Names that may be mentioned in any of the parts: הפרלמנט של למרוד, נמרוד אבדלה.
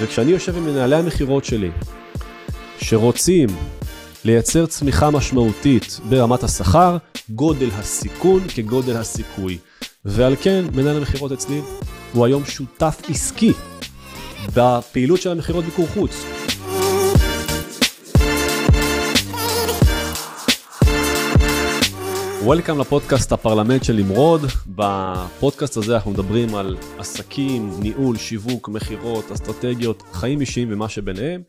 וכשאני יושב עם מנהלי המחירות שלי, שרוצים לייצר צמיחה משמעותית ברמת השכר, גודל הסיכון כגודל הסיכוי. ועל כן, מנהל המחירות אצלי הוא היום שותף עסקי בפעילות של המחירות ביקור חוץ. וולקאם לפודקאסט הפרלמנט של למרוד. בפודקאסט הזה אנחנו מדברים על עסקים, ניהול, שיווק, מחירות, אסטרטגיות, חיים אישיים ומה שביניהם.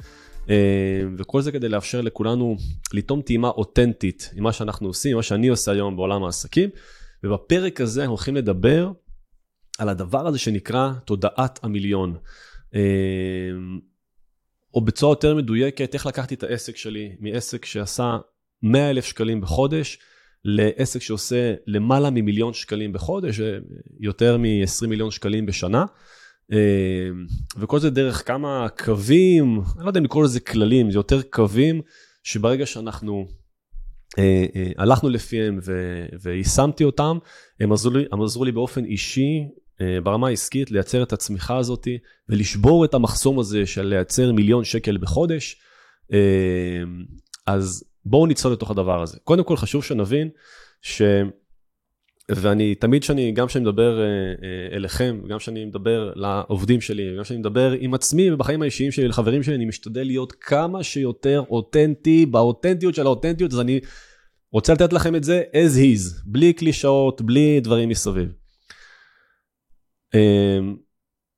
וכל זה כדי לאפשר לכולנו לטום טעימה אותנטית עם מה שאנחנו עושים, מה שאני עושה היום בעולם העסקים. ובפרק הזה אנחנו הולכים לדבר על הדבר הזה שנקרא תודעת המיליון. או בצורה יותר מדויקת, איך לקחתי את העסק שלי מעסק שעשה 100,000 שקלים בחודש, לעסק שעושה למעלה ממיליון שקלים בחודש, יותר מ-20 מיליון שקלים בשנה, וכל זה דרך כמה קווים, אני לא יודע אם לקרוא לזה כללים, זה יותר קווים, שברגע שאנחנו הלכנו לפיהם ויישמתי אותם, הם עזרו לי באופן אישי, ברמה העסקית, לייצר את הצמיחה הזאת, ולשבור את המחסום הזה של לייצר מיליון שקל בחודש, אז בואו ניצול לתוך הדבר הזה. קודם כל חשוב שנבין ואני תמיד גם כשאני מדבר אליכם, גם כשאני מדבר לעובדים שלי, גם כשאני מדבר עם עצמי ובחיים האישיים שלי, לחברים שלי, אני משתדל להיות כמה שיותר אותנטי, באותנטיות של האותנטיות, אז אני רוצה לתת לכם את זה as is, בלי קלישאות, בלי דברים מסביב.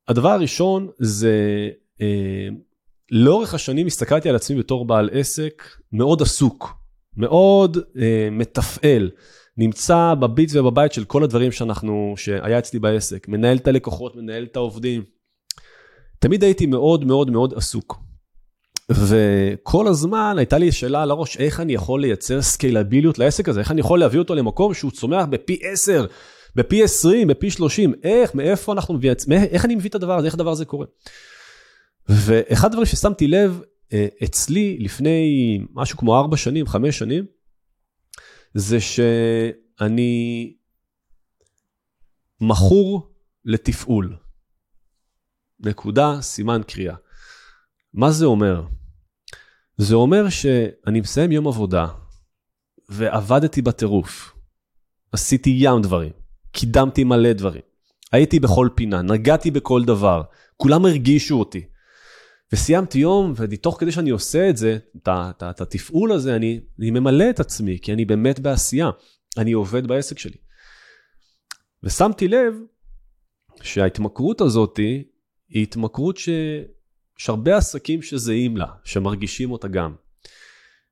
הדבר הראשון זה, לאורך השנים הסתכלתי על עצמי בתור בעל עסק מאוד עסוק, מאוד מתפעל, נמצא בביט ובבית של כל הדברים שהיה אצלי בעסק, מנהל את הלקוחות, מנהל את העובדים. תמיד הייתי מאוד מאוד מאוד עסוק. וכל הזמן הייתה לי שאלה על הראש, איך אני יכול לייצר סקיילביליות לעסק הזה? איך אני יכול להביא אותו למקום שהוא צומח בפי 10, בפי 20, בפי 30? מאיפה אנחנו מביא, איך אני מביא את הדבר הזה? איך הדבר הזה קורה? ואחד הדברים ששמתי לב אצלי לפני משהו כמו 4 שנים, 5 שנים, זה שאני מכור לתפעול. נקודה, סימן קריאה. מה זה אומר? זה אומר שאני מסיים יום עבודה, ועבדתי בטירוף. עשיתי ים דברים, קידמתי מלא דברים. הייתי בכל פינה, נגעתי בכל דבר, כולם הרגישו אותי. וסיימתי יום, ותוך כדי שאני עושה את זה, את התפעול הזה, אני ממלא את עצמי, כי אני באמת בעשייה. אני עובד בעסק שלי. ושמתי לב שההתמכרות הזאת, היא התמכרות שהרבה עסקים שזהים לה, שמרגישים אותה גם.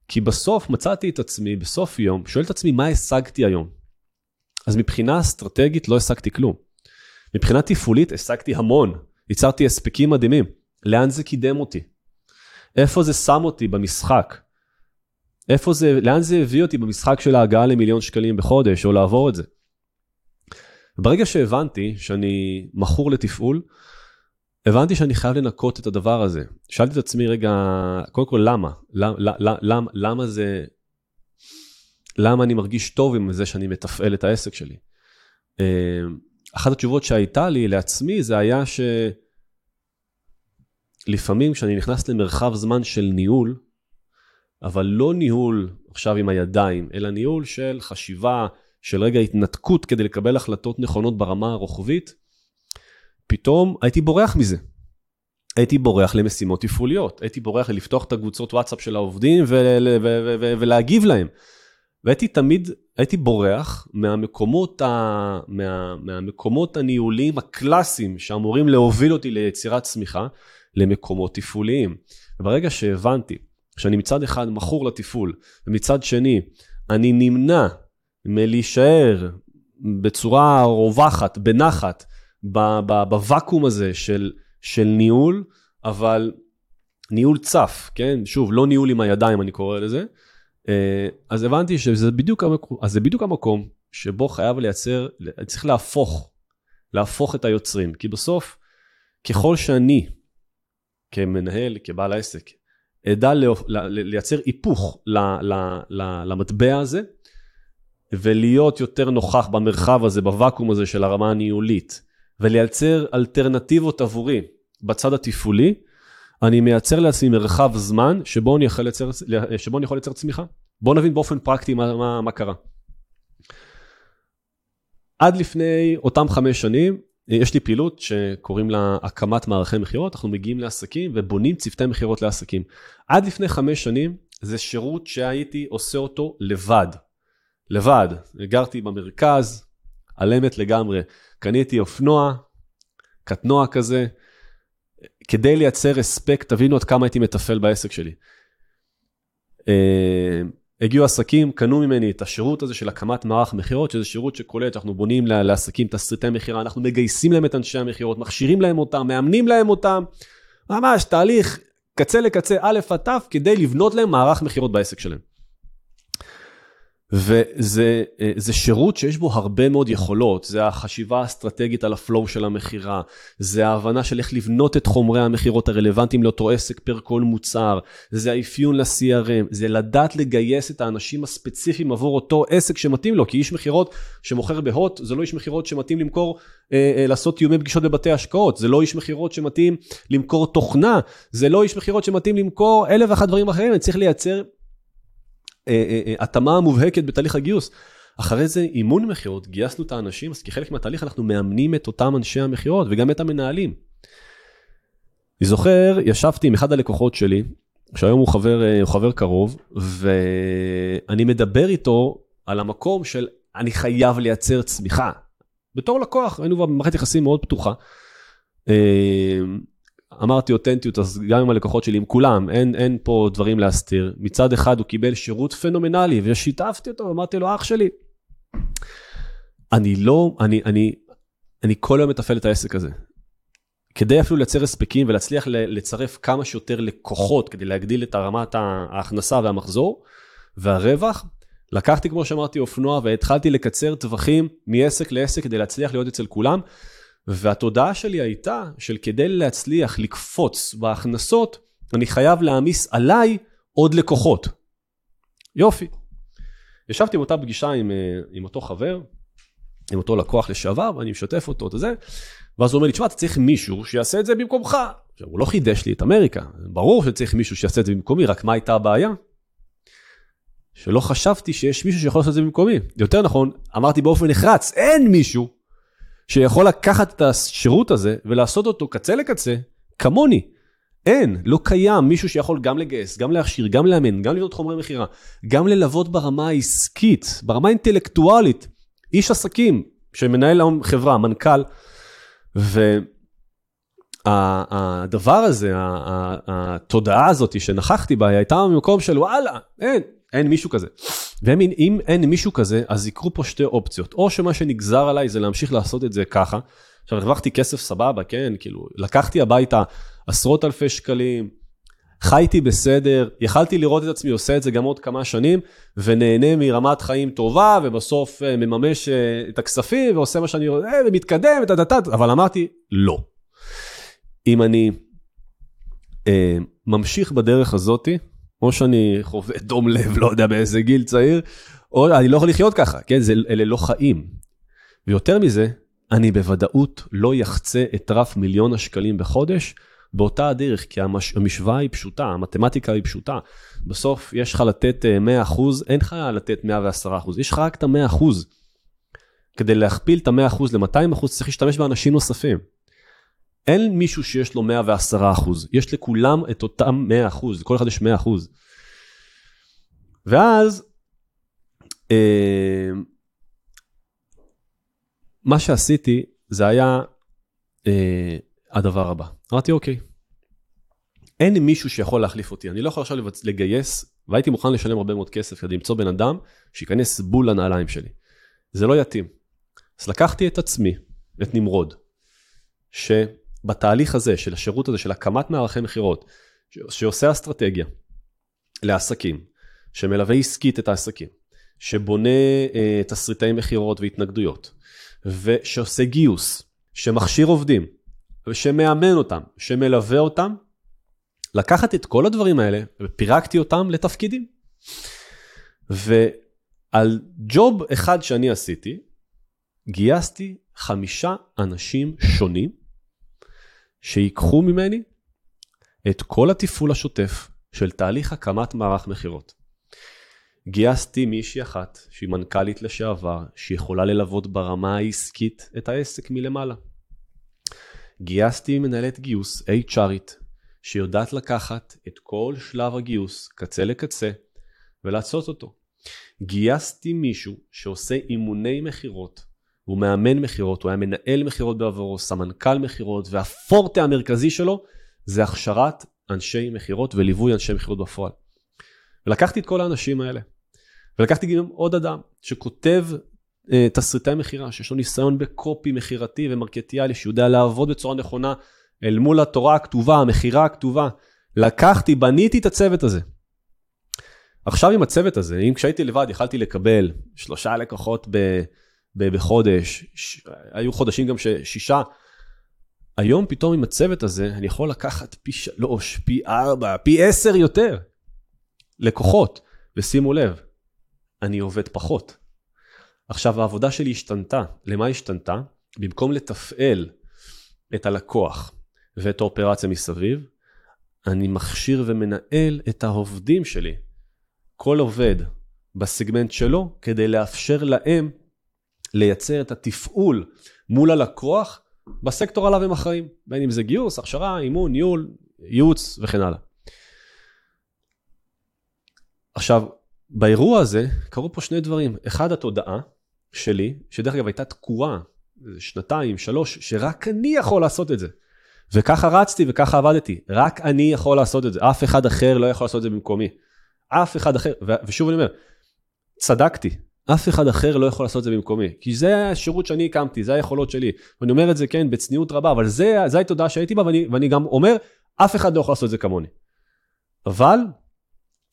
כי בסוף מצאתי את עצמי, בסוף יום, שואל את עצמי, מה השגתי היום? אז מבחינה אסטרטגית לא השגתי כלום. מבחינה תפעולית השגתי המון. יצרתי הספקים מדהימים. לאן זה קידם אותי? איפה זה שם אותי במשחק? לאן זה הביא אותי במשחק של ההגעה למיליון שקלים בחודש, או לעבור את זה? ברגע שהבנתי שאני מכור לתפעול, הבנתי שאני חייב לנקות את הדבר הזה. שאלתי את עצמי רגע, קודם כל למה? למה אני מרגיש טוב עם זה שאני מתפעל את העסק שלי? אחת התשובות שהייתה לי לעצמי, זה היה לפעמים כשאני נכנס למרחב זמן של ניהול, אבל לא ניהול עכשיו עם הידיים, אלא ניהול של חשיבה, של רגע התנתקות כדי לקבל החלטות נכונות ברמה הרוחבית, פתאום הייתי בורח מזה. הייתי בורח למשימות תפעוליות, הייתי בורח לפתוח את הקבוצות וואטסאפ של העובדים ולהגיב להם. והייתי בורח מהמקומות הניהוליים הקלאסיים שאמורים להוביל אותי ליצירת צמיחה, למקומות תפעוליים. וברגע שהבנתי שאני מצד אחד מכור לתפעול, ומצד שני אני נמנע מלהישאר בצורה רווחת, בנחת, בוואקום הזה של ניהול, אבל ניהול צף, כן? שוב, לא ניהול עם הידיים, אני קורא לזה. אז הבנתי שזה בדיוק המקום שבו חייב לייצר, צריך להפוך את היוצרים. כי בסוף, ככל שאני כמנהל, כבעל העסק, ידע לייצר היפוך למטבע הזה, ולהיות יותר נוכח במרחב הזה, בוואקום הזה של הרמה הניהולית, ולייצר אלטרנטיבות עבורי בצד התפעולי, אני מייצר לעצמי מרחב זמן שבו אני יכול לייצר, צמיחה. בואו נבין באופן פרקטי מה קרה. עד לפני אותם 5 שנים, יש לי פעילות שקוראים לה הקמת מערכי מחירות, אנחנו מגיעים לעסקים ובונים צוותי מחירות לעסקים. עד לפני 5 שנים, זה שירות שהייתי עושה אותו לבד. גרתי במרכז, אלמת לגמרי. קניתי אופנוע, קטנוע כזה, כדי לייצר אספקט, תבינו עוד כמה הייתי מטפל בעסק שלי. הגיעו עסקים, קנו ממני את השירות הזה של הקמת מערך מחירות, שזה שירות שכולל, אנחנו בונים לעסקים תסריטי מחירה, אנחנו מגייסים להם את אנשי המחירות, מכשירים להם אותם, מאמנים להם אותם, ממש תהליך קצה לקצה א' עד ת', כדי לבנות להם מערך מחירות בעסק שלהם. וזה שירות שיש בו הרבה מאוד יכולות, זה החשיבה האסטרטגית על הפלואו של המחירה, זה ההבנה של איך לבנות את חומרי המחירות הרלוונטיים לאותו עסק פר כל מוצר, זה האפיון ל-CRM, זה לדעת לגייס את האנשים הספציפיים עבור אותו עסק שמתאים לו, כי איש מחירות שמוכר בהוט, זה לא איש מחירות שמתאים למכור, לעשות תיאומי פגישות בבתי השקעות, זה לא איש מחירות שמתאים למכור תוכנה, זה לא איש מחירות שמתאים למכור 1,001 דברים אחרים, אני צריך לייצר התאמה המובהקת בתהליך הגיוס. אחרי זה אימון מחירות, גייסנו את האנשים, אז כחלק מהתהליך אנחנו מאמנים את אותם אנשי המחירות וגם את המנהלים. אני זוכר, ישבתי עם אחד הלקוחות שלי, שהיום הוא חבר קרוב, ואני מדבר איתו על המקום של אני חייב לייצר צמיחה. בתור לקוח, היינו במערכת יחסים מאוד פתוחה. אמרתי אותנטיות, אז גם עם הלקוחות שלי, עם כולם, אין פה דברים להסתיר. מצד אחד הוא קיבל שירות פנומנלי, ושיתפתי אותו, ואמרתי לו, אח שלי, אני כל יום מטפל את העסק הזה. כדי אפילו לייצר הספקים, ולהצליח לצרף כמה שיותר לקוחות, כדי להגדיל את הרמת ההכנסה והמחזור, והרווח, לקחתי, כמו שאמרתי, אופנוע, והתחלתי לקצר טווחים מעסק לעסק, כדי להצליח להיות אצל כולם, והתודעה שלי הייתה של כדי להצליח לקפוץ בהכנסות, אני חייב להעמיס עליי עוד לקוחות. יופי. ישבתי באותה פגישה עם אותו חבר, עם אותו לקוח לשעבר, ואני משתף אותו את זה, ואז הוא אומר לי, תשמע, אתה צריך מישהו שיעשה את זה במקומך. עכשיו, הוא לא חידש לי את אמריקה, ברור שצריך מישהו שיעשה את זה במקומי, רק מה הייתה הבעיה? שלא חשבתי שיש מישהו שיכול לעשות את זה במקומי. יותר נכון, אמרתי באופן נחרץ, אין מישהו, שיכול לקחת את השירות הזה, ולעשות אותו קצה לקצה, כמוני. אין, לא קיים מישהו שיכול גם לגייס, גם להכשיר, גם לאמן, גם לבנות חומרי מחירה, גם ללוות ברמה העסקית, ברמה האינטלקטואלית, איש עסקים, שמנהל חברה, מנכ"ל, והדבר הזה, התודעה הזאת שנכחתי בה, הייתה במקום של וואלה, אין מישהו כזה. ואם אין מישהו כזה, אז יקרו פה 2 אופציות. או שמה שנגזר עליי זה להמשיך לעשות את זה ככה. עכשיו, הרווחתי כסף סבבה, כן? כאילו, לקחתי הביתה עשרות אלפי שקלים, חייתי בסדר, יכלתי לראות את עצמי, עושה את זה גם עוד כמה שנים, ונהנה מרמת חיים טובה, ובסוף מממש את הכספים, ועושה מה שאני רוצה, ומתקדם, אבל אמרתי, לא. אם אני ממשיך בדרך הזאת, או שאני חווה דום לב, לא יודע באיזה גיל צעיר, או אני לא יכול לחיות ככה, כן? אלה לא חיים. ויותר מזה, אני בוודאות לא יחצה את רף 1,000,000 השקלים בחודש, באותה הדרך, כי המשוואה היא פשוטה, המתמטיקה היא פשוטה. בסוף יש לך לתת 100%, אין לך לתת 110%, יש לך רק את 100%. כדי להכפיל את 100% ל-200%, צריך להשתמש באנשים נוספים. אין מישהו שיש לו 110%, יש לכולם את אותם 100%, כל אחד יש 100%. ואז, מה שעשיתי, זה היה הדבר הבא. אמרתי, אוקיי, אין מישהו שיכול להחליף אותי, אני לא יכול עכשיו לגייס, והייתי מוכן לשלם הרבה מאוד כסף, כדי למצוא בן אדם, שיכנס בול לנעליים שלי. זה לא יתאים. אז לקחתי את עצמי, את נמרוד, ש... בתהליך הזה, של השירות הזה, של הקמת מערכי מחירות, שעושה אסטרטגיה לעסקים, שמלווה עסקית את העסקים, שבונה תסריטי מחירות והתנגדויות, ושעושה גיוס, שמכשיר עובדים, ושמאמן אותם, שמלווה אותם, לקחת את כל הדברים האלה, ופירקתי אותם לתפקידים. על ג'וב אחד שאני עשיתי, גייסתי 5 אנשים שונים, שיקחו ממני את כל התפעול השוטף של תהליך הקמת מערך מחירות. גייסתי מישהי אחת, שהיא מנכ"לית לשעבר, שיכולה ללוות ברמה העסקית את העסק מלמעלה. גייסתי מנהלת גיוס HRית, שיודעת לקחת את כל שלב הגיוס, קצה לקצה, ולעשות אותו. גייסתי מישהו שעושה אימוני מחירות, הוא מאמן מחירות, הוא היה מנהל מחירות בעברו, סמנכ"ל מחירות, והפורטה המרכזי שלו זה הכשרת אנשי מחירות וליווי אנשי מחירות בפועל. ולקחתי את כל האנשים האלה, ולקחתי גם עוד אדם שכותב תסריטי מחירה, שיש לו ניסיון בקופי מחירתי ומרקטיאלי, שיודע לעבוד בצורה נכונה אל מול התורה הכתובה, המחירה הכתובה. לקחתי, בניתי את הצוות הזה. עכשיו עם הצוות הזה, אם כשהייתי לבד יכלתי לקבל 3 לקוחות בחודש, היו חודשים גם ש6, היום פתאום עם הצוות הזה אני יכול לקחת פי 3, פי 4, פי 10 יותר לקוחות. ושימו לב, אני עובד פחות. עכשיו העבודה שלי השתנתה. למה השתנתה? במקום לתפעל את הלקוח ואת האופרציה מסביב, אני מכשיר ומנהל את העובדים שלי. כל עובד בסגמנט שלו, כדי לאפשר להם לייצר את התפעול מול הלקוח בסקטור עליו הם אחראים. בין אם זה גיוס, הכשרה, אימון, ניהול, ייעוץ וכן הלאה. עכשיו, באירוע הזה קרו פה 2 דברים. אחד, התודעה שלי, שדרך אגב הייתה תקועה, 2-3, שרק אני יכול לעשות את זה. וככה רצתי וככה עבדתי. רק אני יכול לעשות את זה. אף אחד אחר לא יכול לעשות את זה במקומי. אף אחד אחר, ושוב אני אומר, צדקתי. אף אחד אחר לא יכול לעשות את זה במקומי. כי זה השירות שאני הקמתי, זה היכולות שלי. ואני אומר את זה כן, בצניעות רבה, אבל זה התודעה שהייתי בה, ואני גם אומר, אף אחד לא יכול לעשות את זה כמוני. אבל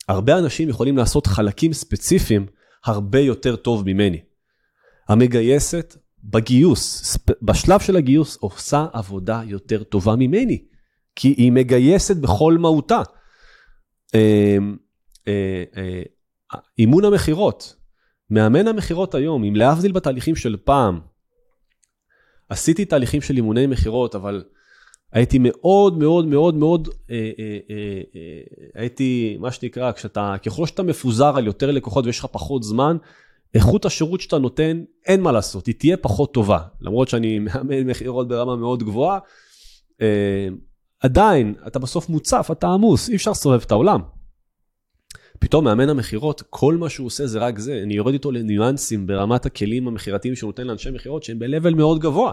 הרבה אנשים יכולים לעשות חלקים ספציפיים הרבה יותר טוב ממני. המגייסת בגיוס, בשלב של הגיוס, עושה עבודה יותר טובה ממני, כי היא מגייסת בכל מהותה. אימון המחירות, מאמן המחירות היום, אם להבדיל בתהליכים של פעם, עשיתי תהליכים של אימוני מחירות, אבל הייתי מאוד מאוד מאוד מאוד, הייתי, מה שנקרא, ככל שאתה מפוזר על יותר לקוחות ויש לך פחות זמן, איכות השירות שאתה נותן, אין מה לעשות, היא תהיה פחות טובה. למרות שאני מאמן מחירות ברמה מאוד גבוהה, עדיין, אתה בסוף מוצף, אתה עמוס, אי אפשר לסובב את העולם. פתאום מאמן המחירות, כל מה שהוא עושה זה רק זה, אני יורד איתו לניואנסים ברמת הכלים המחירתיים שהוא נותן לאנשי מחירות, שהם בלבל מאוד גבוה.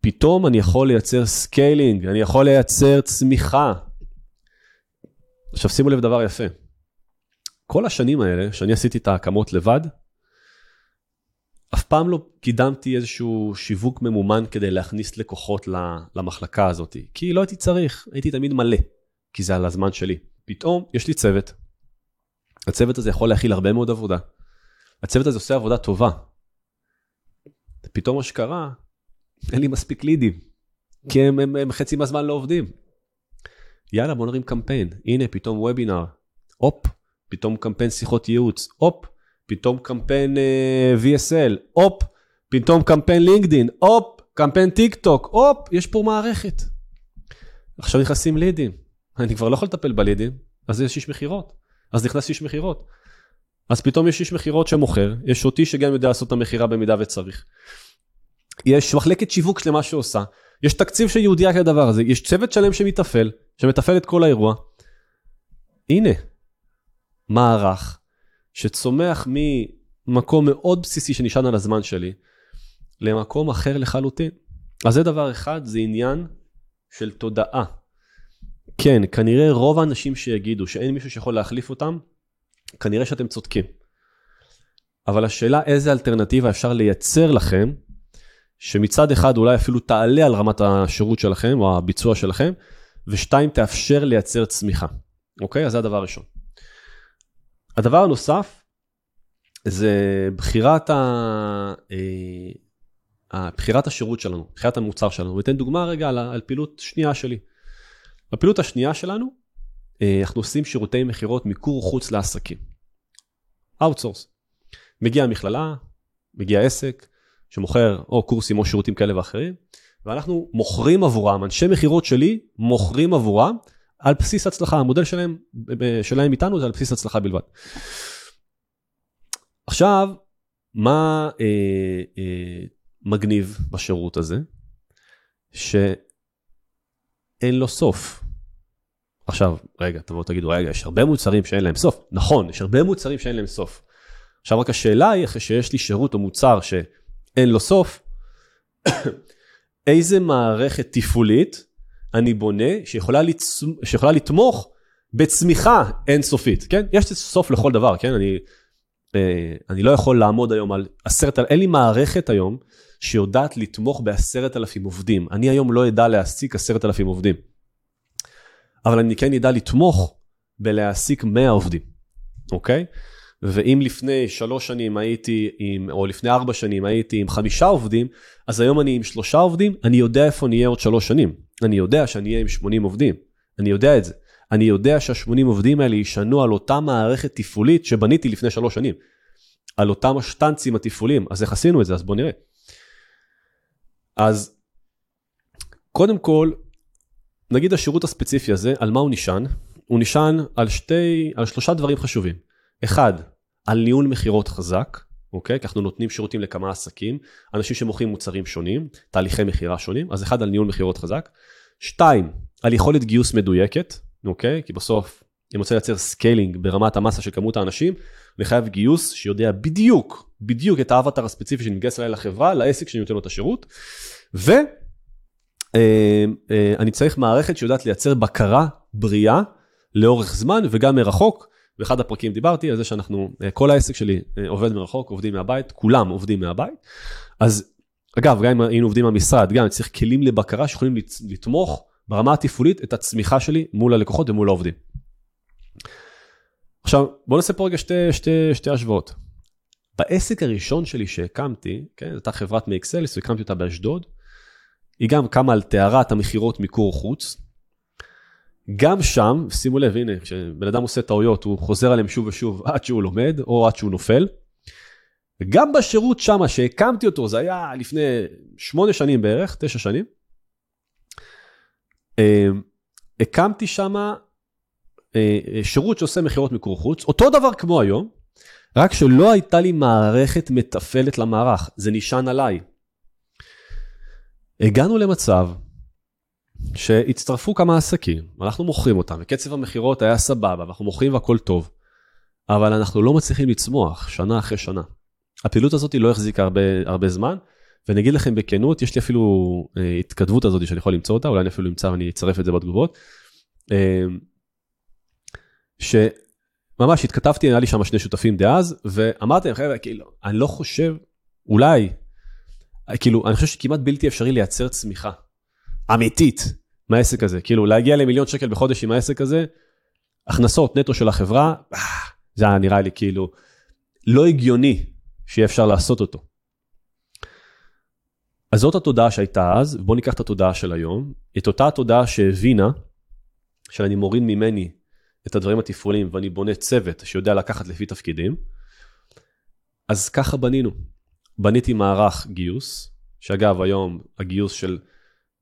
פתאום אני יכול לייצר סקיילינג, אני יכול לייצר צמיחה. עכשיו שימו לב דבר יפה. כל השנים האלה, שאני עשיתי את ההקמות לבד, אף פעם לא קידמתי איזשהו שיווק ממומן כדי להכניס לקוחות למחלקה הזאת. כי לא הייתי צריך, הייתי תמיד מלא, כי זה על הזמן שלי. פתאום יש לי צוות. הצוות הזה יכול להכיל הרבה מאוד עבודה. הצוות הזה עושה עבודה טובה. פתאום מה שקרה, אין לי מספיק לידים, כי הם חצי מהזמן לא עובדים. יאללה, בוא נרים קמפיין. הנה, פתאום וובינר. הופ, פתאום קמפיין שיחות ייעוץ. הופ, פתאום קמפיין VSL. הופ, פתאום קמפיין לינקדין. הופ, קמפיין טיק טוק. הופ, יש פה מערכת. עכשיו נכנסים לידים. אני כבר לא יכול לטפל בלידים, אז יש איש מחירות. אז נכנס איש מחירות. אז פתאום יש איש מחירות שמוכר, יש אותי שגם יודע לעשות את המחירה במידה וצריך. יש מחלקת שיווק שלמה שעושה, יש תקציב שיהודייה כדבר הזה, יש צוות שלם שמתפעל את כל האירוע. הנה, מערך שצומח ממקום מאוד בסיסי שנשען על הזמן שלי, למקום אחר לחלוטין. אז זה דבר אחד, זה עניין של תודעה. כן, כנראה רוב האנשים שיגידו שאין מישהו שיכול להחליף אותם, כנראה שאתם צודקים. אבל השאלה איזה אלטרנטיבה אפשר לייצר לכם, שמצד אחד אולי אפילו תעלה על רמת השירות שלכם, או הביצוע שלכם, ו2 תאפשר לייצר צמיחה. אוקיי? אז זה הדבר הראשון. הדבר הנוסף, זה בחירת השירות שלנו, בחירת המוצר שלנו. ותן דוגמה רגע על פעילות שנייה שלי. בפעילות השנייה שלנו, אנחנו עושים שירותי מחירות מיקור חוץ לעסקים. Outsource. מגיע המכללה, מגיע עסק, שמוכר או קורסים או שירותים כאלה ואחרים, ואנחנו מוכרים עבורם, אנשי מחירות שלי מוכרים עבורם, על בסיס הצלחה, המודל שלהם איתנו זה על בסיס הצלחה בלבד. עכשיו, מה מגניב בשירות הזה? שאין לו סוף. עכשיו, רגע, תבואו תגידו, רגע, יש הרבה מוצרים שאין להם סוף. נכון, יש הרבה מוצרים שאין להם סוף. עכשיו רק השאלה היא, אחרי שיש לי שירות או מוצר שאין לו סוף, איזה מערכת תפעולית אני בונה שיכולה לתמוך בצמיחה אינסופית, כן? יש סוף לכל דבר, כן? אני לא יכול לעמוד היום על 10,000, אין לי מערכת היום שיודעת לתמוך ב10,000 עובדים. אני היום לא ידע להעסיק 10,000 עובדים. אבל אני כן ידע לתמוך בלהעסיק 100 עובדים, אוקיי? ואם לפני 3 שנים הייתי עם, או לפני 4 שנים הייתי עם 5 עובדים, אז היום אני עם 3 עובדים, אני יודע איפה נהיה עוד 3 שנים. אני יודע שאני אהיה עם 80 עובדים. אני יודע את זה. אני יודע שה80 עובדים האלה ישנו על אותה מערכת תפעולית שבניתי לפני 3 שנים. על אותם השטנצים התפעולים. אז איך עשינו את זה? אז בואו נראה. אז קודם כל, נגיד השירות הספציפי הזה, על מה הוא נשען? הוא נשען על 3 דברים חשובים. 1, על ניהול מחירות חזק, אוקיי? כי אנחנו נותנים שירותים לכמה עסקים, אנשים שמוכרים מוצרים שונים, תהליכי מחירה שונים, אז 1 על ניהול מחירות חזק. 2, על יכולת גיוס מדויקת, אוקיי? כי בסוף, אם רוצה לייצר סקיילינג ברמת המסה של כמות האנשים, אני חייב גיוס שיודע בדיוק את האבטר הספציפי שנגייס עליי לחברה, לעסק שאני נותן לו את השירות. ואני צריך מערכת שיודעת לייצר בקרה בריאה לאורך זמן וגם מרחוק. באחד הפרקים דיברתי על זה שאנחנו, כל העסק שלי עובד מרחוק, עובדים מהבית, כולם עובדים מהבית. אז אגב, גם אם היינו עובדים מהמשרד, גם צריך כלים לבקרה שיכולים לתמוך ברמה התפעולית את הצמיחה שלי מול הלקוחות ומול העובדים. עכשיו, בואו נעשה פה רגע שתי השוואות. בעסק הראשון שלי שהקמתי, כן, זו הייתה חברת מאקסלס, והקמתי אותה באשדוד, היא גם קמה על תארת המחירות מיקור חוץ, גם שם, שימו לב, הנה, כשבן אדם עושה טעויות, הוא חוזר עליהם שוב ושוב עד שהוא לומד, או עד שהוא נופל. גם בשירות שם, שהקמתי אותו, זה היה לפני 8 שנים בערך, 9 שנים, הקמתי שם שירות שעושה מחירות מיקור חוץ, אותו דבר כמו היום, רק שלא הייתה לי מערכת מתפעלת למערך, זה נשען עליי. הגענו למצב, שהצטרפו כמה עסקים, אנחנו מוכרים אותם, וקצב המחירות היה סבבה, ואנחנו מוכרים והכל טוב, אבל אנחנו לא מצליחים לצמוח שנה אחרי שנה. הפעילות הזאת לא החזיקה הרבה זמן, ונגיד לכם בכנות, יש לי אפילו התכתבות הזאת שאני יכול למצוא אותה, אולי אני אפילו אמצא ואני אצרף את זה בתגובות, שממש התכתבתי, היה לי שם 2 שותפים דאז, ואמרתי להם, חבר'ה, כאילו, אני לא חושב, אולי, כאילו, אני חושב שכמעט בלתי אפשרי לייצר צמיחה, אמיתית מהעסק הזה, כאילו להגיע ל1,000,000 שקל בחודש עם העסק הזה, הכנסות נטו של החברה, זה נראה לי כאילו לא הגיוני שיהיה אפשר לעשות אותו. אז זאת התודעה שהייתה אז, ובואו ניקח את התודעה של היום, את אותה התודעה שהבינה, שאני מוריד ממני את הדברים התפעוליים, ואני בונה צוות שיודע לקחת לפי תפקידים, אז ככה בנינו. בניתי מערך גיוס, שאגב היום הגיוס של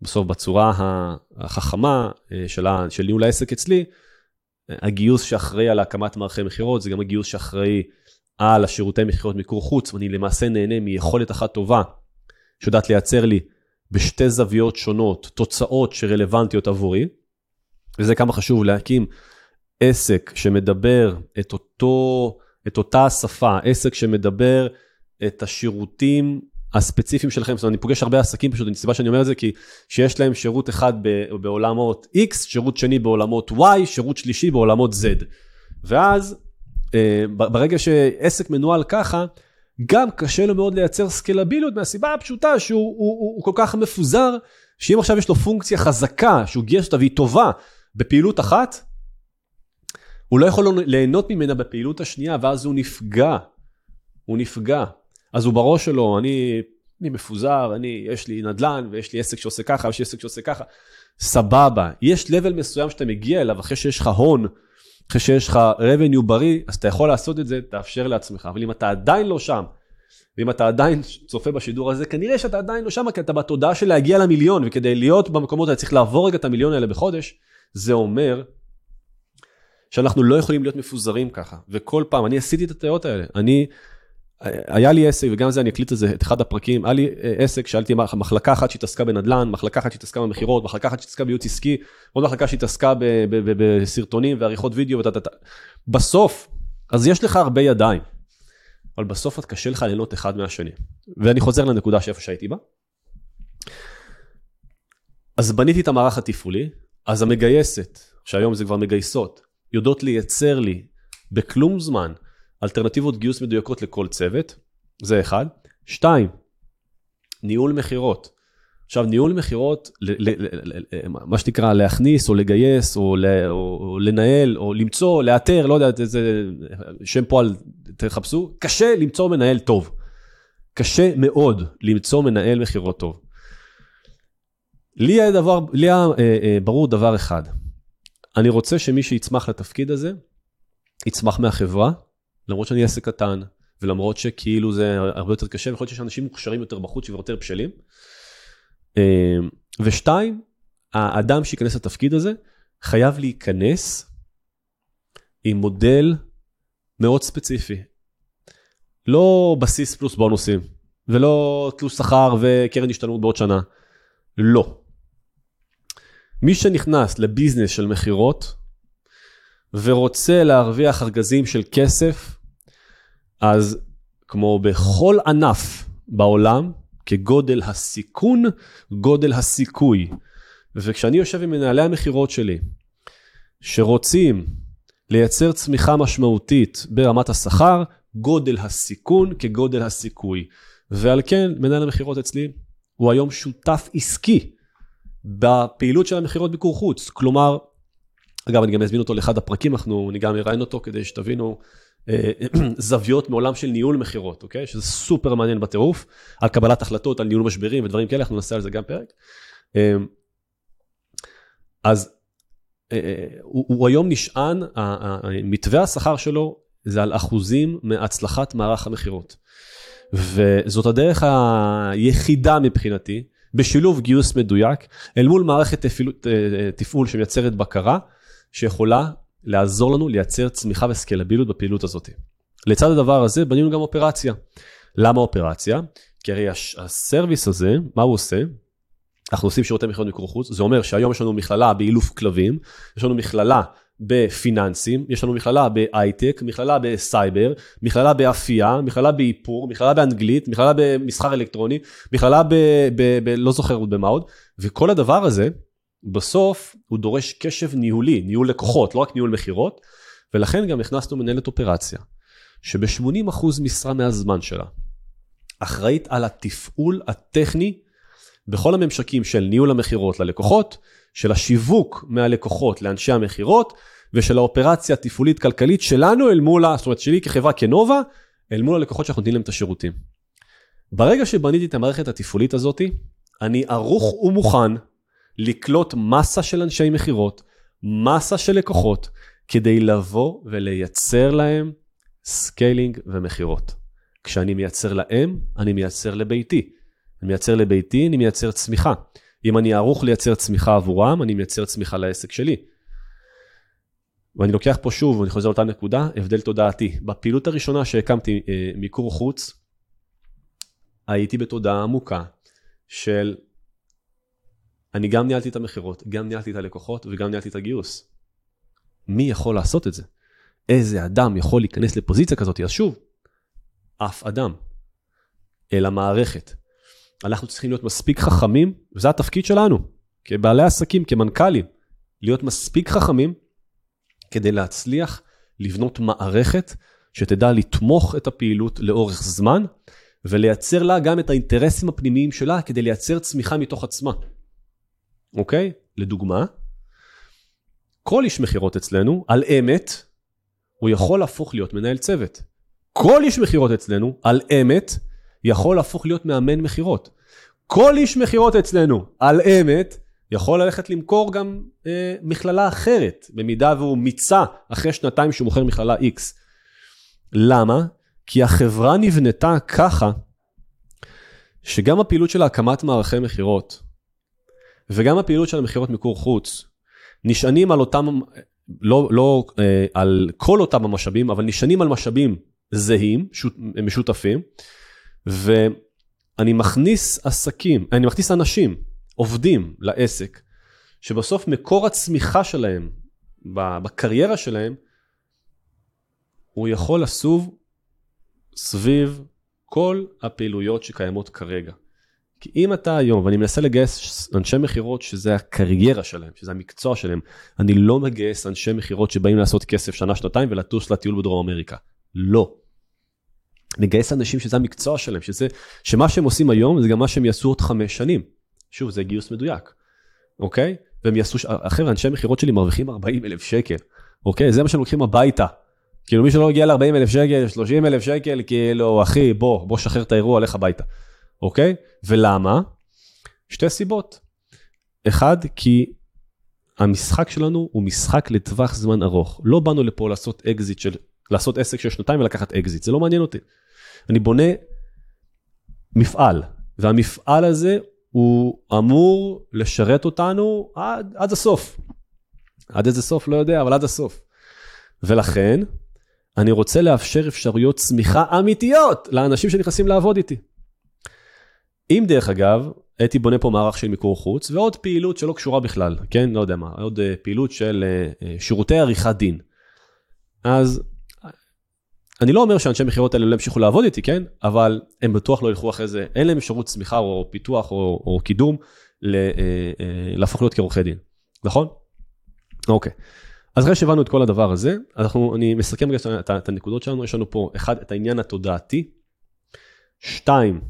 בסוף בצורה החכמה של ניהול העסק אצלי, הגיוס שאחראי על הקמת מערכי מחירות, זה גם הגיוס שאחראי על השירותי מחירות מיקור חוץ, ואני למעשה נהנה מיכולת אחת טובה, שיודעת לייצר לי בשתי זוויות שונות, תוצאות שרלוונטיות עבורי, וזה כמה חשוב להקים עסק שמדבר את אותה השפה, עסק שמדבר את השירותים, הספציפיים שלכם, זאת אומרת, אני פוגש הרבה עסקים פשוט, הסיבה שאני אומר את זה, כי שיש להם שירות אחד בעולמות X, שירות שני בעולמות Y, שירות שלישי בעולמות Z. ואז, ברגע שעסק מנוהל ככה, גם קשה לו מאוד לייצר סקלביליות, מהסיבה הפשוטה שהוא כל כך מפוזר, שאם עכשיו יש לו פונקציה חזקה, שהוא גייס אותה והיא טובה בפעילות אחת, הוא לא יכול ליהנות ממנה בפעילות השנייה, ואז הוא נפגע. אז הוא בראש שלו, אני מפוזר, יש לי נדלן, ויש לי עסק שעושה ככה, ויש לי עסק שעושה ככה. סבבה. יש לבל מסוים שאתה מגיע אליו, אחרי שיש לך הון, אחרי שיש לך revenue בריא, אז אתה יכול לעשות את זה, תאפשר לעצמך. אבל אם אתה עדיין לא שם, ואם אתה עדיין צופה בשידור הזה, כנראה שאתה עדיין לא שם, כי אתה בתודעה של להגיע למיליון, וכדי להיות במקומות האלה, צריך לעבור רגע את המיליון האלה בחודש. זה אומר שאנחנו לא יכולים להיות מפוזרים ככה. וכל פעם, אני עשיתי את התיאוריות האלה. היה לי עסק, וגם זה אני אקליט את זה, את אחד הפרקים, היה לי עסק, שאלתי מחלקה אחת שהתעסקה בנדל"ן, מחלקה אחת שהתעסקה במחירות, מחלקה אחת שהתעסקה בייעוץ עסקי, עוד מחלקה שהתעסקה בסרטונים ועריכות וידאו, בסוף, אז יש לך הרבה ידיים, אבל בסוף את קשה לך ליהנות אחד מהשני. ואני חוזר לנקודה שאיפה שהייתי בה. אז בניתי את המערך התפעולי, אז המגייסת, שהיום זה כבר מגייסות, יודעות לייצר לי בכלום זמן, אלטרנטיבות גיוס מדויקות לכל צוות, זה אחד. 2, ניהול מחירות. עכשיו, ניהול מחירות, מה שנקרא, להכניס או לגייס או לנהל או למצוא, לאתר, לא יודע איזה שם פועל תחפשו, קשה למצוא מנהל טוב. קשה מאוד למצוא מנהל מחירות טוב. לי ברור דבר אחד. אני רוצה שמי שיצמח לתפקיד הזה, יצמח מהחברה, למרות שאני עסק קטן, ולמרות שכאילו זה הרבה יותר קשה, ויכול להיות שיש אנשים מוכשרים יותר בחוץ ויותר בשלים. 2, האדם שיכנס לתפקיד הזה, חייב להיכנס עם מודל מאוד ספציפי. לא בסיס פלוס בונוסים, ולא תלוש שכר וקרן השתלמות בעוד שנה. לא. מי שנכנס לביזנס של מחירות, ורוצה להרוויח ארגזים של כסף, אז כמו בכל ענף בעולם, כגודל הסיכון, גודל הסיכוי. וכשאני יושב עם מנהלי המחירות שלי, שרוצים לייצר צמיחה משמעותית ברמת השכר, גודל הסיכון כגודל הסיכוי. ועל כן, מנהל המחירות אצלי, הוא היום שותף עסקי, בפעילות של המחירות ביקור חוץ. כלומר, אגב, אני גם אזמין אותו לאחד הפרקים, אני גם אראיין אותו כדי שתבינו זוויות מעולם של ניהול מחירות, אוקיי? שזה סופר מעניין בטירוף, על קבלת החלטות, על ניהול משברים ודברים כאלה, אנחנו נעשה על זה גם פרק. אז הוא היום נשען, מתווה השכר שלו, זה על אחוזים מהצלחת מערך המחירות. וזאת הדרך היחידה מבחינתי, בשילוב גיוס מדויק, אל מול מערכת תפעול שמייצרת בקרה, שיכולה לעזור לנו לייצר צמיחה וסקלביליות בפעילות הזאת. לצד הדבר הזה, בנינו גם אופרציה. למה אופרציה? כי הרי הסרוויס הזה, מה הוא עושה? אנחנו עושים שירותי מחירות מיקור חוץ, זה אומר שהיום יש לנו מכללה באילוף כלבים, יש לנו מכללה בפיננסים, יש לנו מכללה באייטק, מכללה בסייבר, מכללה באפייה, מכללה באיפור, מכללה באנגלית, מכללה במסחר אלקטרוני, מכללה לא זוכר במה עוד, וכל הדבר הזה, בסוף הוא דורש קשב ניהולי, ניהול לקוחות, לא רק ניהול מחירות, ולכן גם הכנסנו מנהלת אופרציה, שב-80% משרה מהזמן שלה, אחראית על התפעול הטכני, בכל הממשקים של ניהול המחירות ללקוחות, של השיווק מהלקוחות לאנשי המחירות, ושל האופרציה התפעולית כלכלית שלנו אל מול, זאת אומרת שלי כחברה כנובה, אל מול הלקוחות שאנחנו נותנים להם את השירותים. ברגע שבניתי את המערכת התפעולית הזאת, אני ערוך ומוכן לקלוט מסה של אנשי מחירות, מסה של לקוחות, כדי לבוא ולייצר להם סקיילינג ומחירות. כשאני מייצר להם, אני מייצר לביתי. אני מייצר לביתי, אני מייצר צמיחה. אם אני אערוך לייצר צמיחה עבורם, אני מייצר צמיחה לעסק שלי. ואני לוקח פה שוב, ואני חוזר לאותה נקודה, הבדל תודעתי. בפעילות הראשונה שהקמתי מיקור חוץ, הייתי בתודעה עמוקה של, אני גם ניהלתי את המחירות, גם ניהלתי את הלקוחות, וגם ניהלתי את הגיוס. מי יכול לעשות את זה? איזה אדם יכול להיכנס לפוזיציה כזאת? אז שוב, אף אדם, אלא מערכת. אנחנו צריכים להיות מספיק חכמים, וזה התפקיד שלנו, כבעלי עסקים, כמנכ"לים, להיות מספיק חכמים, כדי להצליח לבנות מערכת, שתדע לתמוך את הפעילות לאורך זמן, ולייצר לה גם את האינטרסים הפנימיים שלה, כדי לייצר צמיחה מתוך עצמה. אוקיי? לדוגמה, כל איש מחירות אצלנו, על אמת, הוא יכול להפוך להיות מנהל צוות. כל איש מחירות אצלנו, על אמת, יכול להפוך להיות מאמן מחירות. כל איש מחירות אצלנו, על אמת, יכול ללכת למכור גם מכללה אחרת, במידה והוא מיצה אחרי שנתיים שהוא מוכר מכללה X. למה? כי החברה נבנתה ככה, שגם הפעילות של הקמת מערכי מחירות, וגם הפעילות של המחירות מיקור חוץ, נשענים על אותם, לא על כל אותם המשאבים, אבל נשענים על משאבים זהים, משותפים, ואני מכניס עסקים, אני מכניס אנשים, עובדים לעסק, שבסוף מקור הצמיחה שלהם, בקריירה שלהם, הוא יכול לסוב סביב כל הפעילויות שקיימות כרגע. כי אם אתה היום, ואני מנסה לגייס אנשי מחירות שזה הקריירה שלהם, שזה המקצוע שלהם, אני לא מגייס אנשי מחירות שבאים לעשות כסף שנה, שנתיים, ולטוס לטיול בדרום אמריקה. לא. נגייס אנשים שזה המקצוע שלהם, שמה שהם עושים היום, זה גם מה שהם יעשו עוד 5 שנים. שוב, זה גיוס מדויק. אוקיי? והם יעשו, אחרי אנשי מחירות שלי מרוויחים 40,000 שקל. אוקיי? זה מה שהם לוקחים הביתה. כאילו מי שלא הגיע ל-40,000 שקל, 30,000 שקל, כאילו, אחי, בוא שחרר את האירוע, לך הביתה. אוקיי? ולמה? 2 סיבות. 1, כי המשחק שלנו הוא משחק לטווח זמן ארוך. לא באנו לפה לעשות אקזיט של, לעשות עסק של 2 ולקחת אקזיט. זה לא מעניין אותי. אני בונה מפעל, והמפעל הזה הוא אמור לשרת אותנו עד הסוף. עד איזה סוף לא יודע, אבל עד הסוף. ולכן, אני רוצה לאפשר אפשרויות צמיחה אמיתיות לאנשים שנכנסים לעבוד איתי. אם דרך אגב, הייתי בונה פה מערך של מיקור חוץ, ועוד פעילות שלא קשורה בכלל, כן? לא יודע מה, עוד פעילות של שירותי עריכת דין. אז, אני לא אומר שאנשי מחירות האלה לא המשיכו לעבוד איתי, כן? אבל הם בטוח לא ילכו אחרי זה, אין להם אפשרות צמיחה או פיתוח או קידום, להפוך להיות כעורכי דין. נכון? אוקיי. אז אחרי שבנו את כל הדבר הזה, אני מסכם רגע את הנקודות שלנו, יש לנו פה 1, את העניין התודעתי, 2,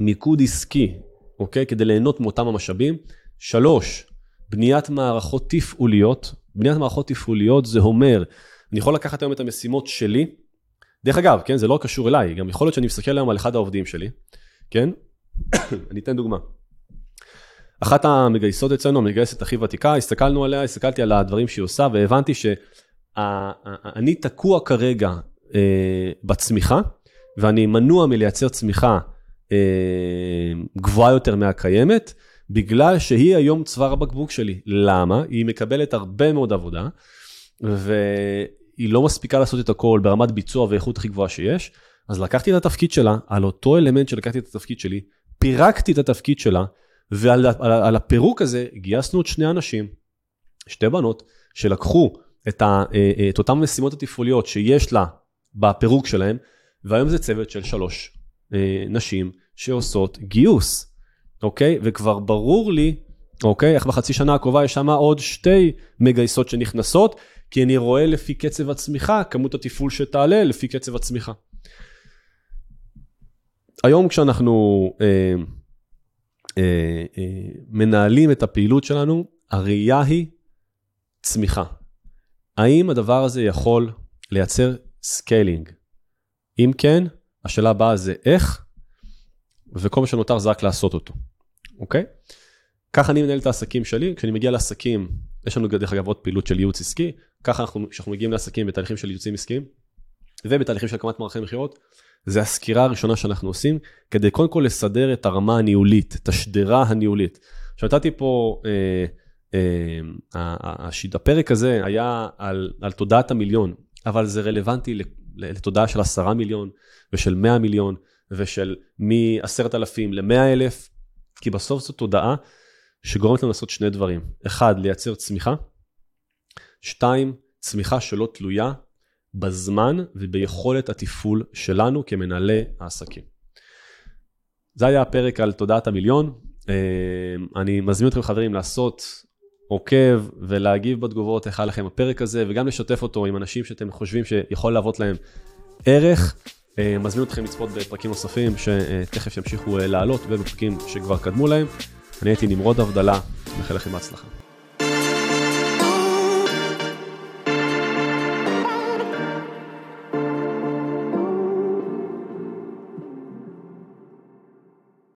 מיקוד עסקי, אוקיי? כדי ליהנות מאותם המשאבים, 3, בניית מערכות תפעוליות, בניית מערכות תפעוליות זה אומר, אני יכול לקחת היום את המשימות שלי, דרך אגב, כן? זה לא קשור אליי, גם יכול להיות שאני מסתכל היום על אחד העובדים שלי, כן? אני אתן דוגמה. אחת המגייסות אצלנו, המגייסת הכי ותיקה, הסתכלנו עליה, הסתכלתי על הדברים שהיא עושה, והבנתי שאני תקוע כרגע בצמיחה, ואני מנוע מלייצר צמיחה גבוהה יותר מהקיימת, בגלל שהיא היום צוואר הבקבוק שלי. למה? היא מקבלת הרבה מאוד עבודה, והיא לא מספיקה לעשות את הכל ברמת ביצוע ואיכות הכי גבוהה שיש, אז לקחתי את התפקיד שלה, על אותו אלמנט שלקחתי את התפקיד שלי, פירקתי את התפקיד שלה, ועל הפירוק הזה גייסנו את 2 אנשים, 2 בנות, שלקחו את אותם משימות התפעוליות שיש לה בפירוק שלהם, והיום זה צוות של 3 נשים שעושות גיוס, אוקיי? וכבר ברור לי, אוקיי, איך בחצי שנה הקרובה יש שם עוד 2 מגייסות שנכנסות, כי אני רואה לפי קצב הצמיחה, כמות התפעול שתעלה לפי קצב הצמיחה. היום כשאנחנו מנהלים את הפעילות שלנו, הראייה היא צמיחה. האם הדבר הזה יכול לייצר סקיילינג? אם כן, השאלה הבאה זה איך, וכל מה שנותר זה רק לעשות אותו. אוקיי? כך אני מנהל את העסקים שלי, כשאני מגיע לעסקים, יש לנו דרך אגב עוד פעילות של ייעוץ עסקי, כך כשאנחנו מגיעים לעסקים בתהליכים של ייעוצים עסקיים, ובתהליכים של הקמת מערכי מחירות, זה הסקירה הראשונה שאנחנו עושים, כדי קודם כל לסדר את הרמה הניהולית, את השדרה הניהולית. שנתתי פה, הפרק הזה היה על תודעת המיליון, אבל זה רלוונטי לתודעה של 10 מיליון, ושל 100 מיליון, ושל מ-10,000 ל-100,000, כי בסוף זו תודעה שגורמת לנו לעשות 2 דברים. 1, לייצר צמיחה. 2, צמיחה שלא תלויה, בזמן וביכולת התפעול שלנו כמנהלי העסקים. זה היה הפרק על תודעת המיליון. אני מזמין אתכם חברים לעשות עוקב ולהגיב בתגובות איך היה לכם הפרק הזה, וגם לשתף אותו עם אנשים שאתם חושבים שיכול לעבוד להם ערך. מזמין אתכם לצפות בפרקים נוספים שתכף ימשיכו לעלות ובפרקים שכבר קדמו להם. אני הייתי נמרוד אבדלה, מאחל לכם בהצלחה.